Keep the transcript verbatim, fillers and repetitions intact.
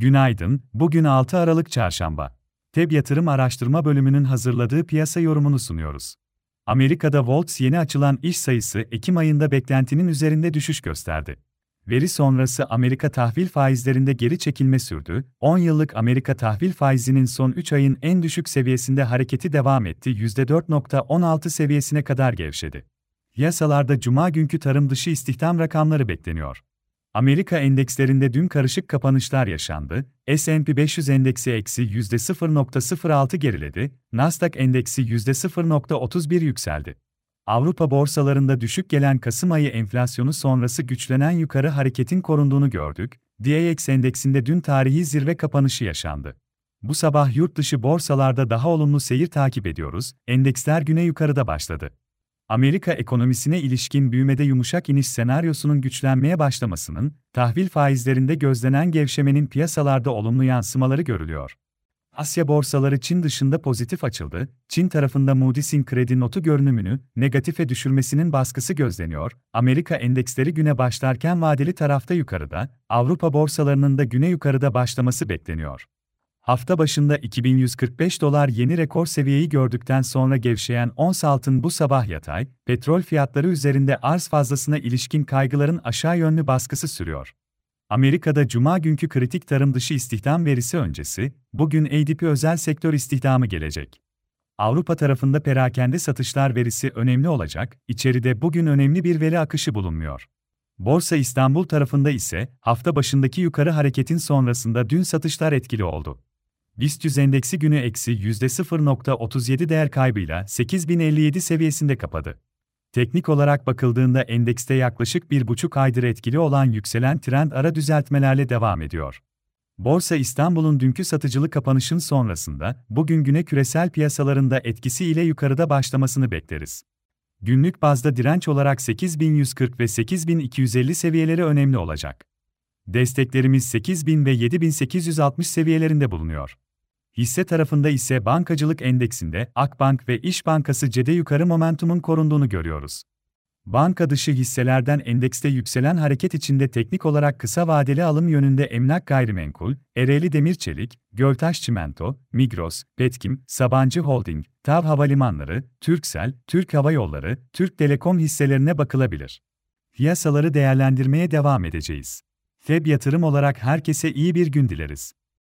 Günaydın, bugün altı Aralık Çarşamba. Teb Yatırım Araştırma Bölümünün hazırladığı piyasa yorumunu sunuyoruz. Amerika'da J O L T S yeni açılan iş sayısı Ekim ayında beklentinin üzerinde düşüş gösterdi. Veri sonrası Amerika tahvil faizlerinde geri çekilme sürdü, on yıllık Amerika tahvil faizinin son üç ayın en düşük seviyesinde hareketi devam etti, yüzde dört virgül on altı seviyesine kadar gevşedi. Piyasalarda Cuma günkü tarım dışı istihdam rakamları bekleniyor. Amerika endekslerinde dün karışık kapanışlar yaşandı, S and P beş yüz endeksi eksi yüzde sıfır virgül sıfır altı geriledi, Nasdaq endeksi yüzde sıfır virgül otuz bir yükseldi. Avrupa borsalarında düşük gelen Kasım ayı enflasyonu sonrası güçlenen yukarı hareketin korunduğunu gördük, D A X endeksinde dün tarihi zirve kapanışı yaşandı. Bu sabah yurt dışı borsalarda daha olumlu seyir takip ediyoruz, endeksler güne yukarıda başladı. Amerika ekonomisine ilişkin büyümede yumuşak iniş senaryosunun güçlenmeye başlamasının, tahvil faizlerinde gözlenen gevşemenin piyasalarda olumlu yansımaları görülüyor. Asya borsaları Çin dışında pozitif açıldı, Çin tarafında Moody's'in kredi notu görünümünü negatife düşürmesinin baskısı gözleniyor, Amerika endeksleri güne başlarken vadeli tarafta yukarıda, Avrupa borsalarının da güne yukarıda başlaması bekleniyor. Hafta başında iki bin yüz kırk beş dolar yeni rekor seviyeyi gördükten sonra gevşeyen ons altın bu sabah yatay, petrol fiyatları üzerinde arz fazlasına ilişkin kaygıların aşağı yönlü baskısı sürüyor. Amerika'da Cuma günkü kritik tarım dışı istihdam verisi öncesi, bugün A D P özel sektör istihdamı gelecek. Avrupa tarafında perakende satışlar verisi önemli olacak, içeride bugün önemli bir veri akışı bulunmuyor. Borsa İstanbul tarafında ise, hafta başındaki yukarı hareketin sonrasında dün satışlar etkili oldu. BIST endeksi günü eksi yüzde sıfır virgül otuz yedi değer kaybıyla sekiz bin elli yedi seviyesinde kapadı. Teknik olarak bakıldığında endekste yaklaşık bir buçuk aydır etkili olan yükselen trend ara düzeltmelerle devam ediyor. Borsa İstanbul'un dünkü satıcılı kapanışın sonrasında, bugün güne küresel piyasalarında etkisiyle yukarıda başlamasını bekleriz. Günlük bazda direnç olarak sekiz bin yüz kırk ve sekiz bin iki yüz elli seviyeleri önemli olacak. Desteklerimiz sekiz bin ve yedi bin sekiz yüz altmış seviyelerinde bulunuyor. Hisse tarafında ise bankacılık endeksinde Akbank ve İş Bankası C'de yukarı momentumun korunduğunu görüyoruz. Banka dışı hisselerden endekste yükselen hareket içinde teknik olarak kısa vadeli alım yönünde Emlak Gayrimenkul, Erele Demir Çelik, Göltaş Çimento, Migros, Petkim, Sabancı Holding, Tav Havalimanları, Turkcell, Türk Hava Yolları, Türk Telekom hisselerine bakılabilir. Piyasaları değerlendirmeye devam edeceğiz. Teb Yatırım olarak herkese iyi bir gün dileriz.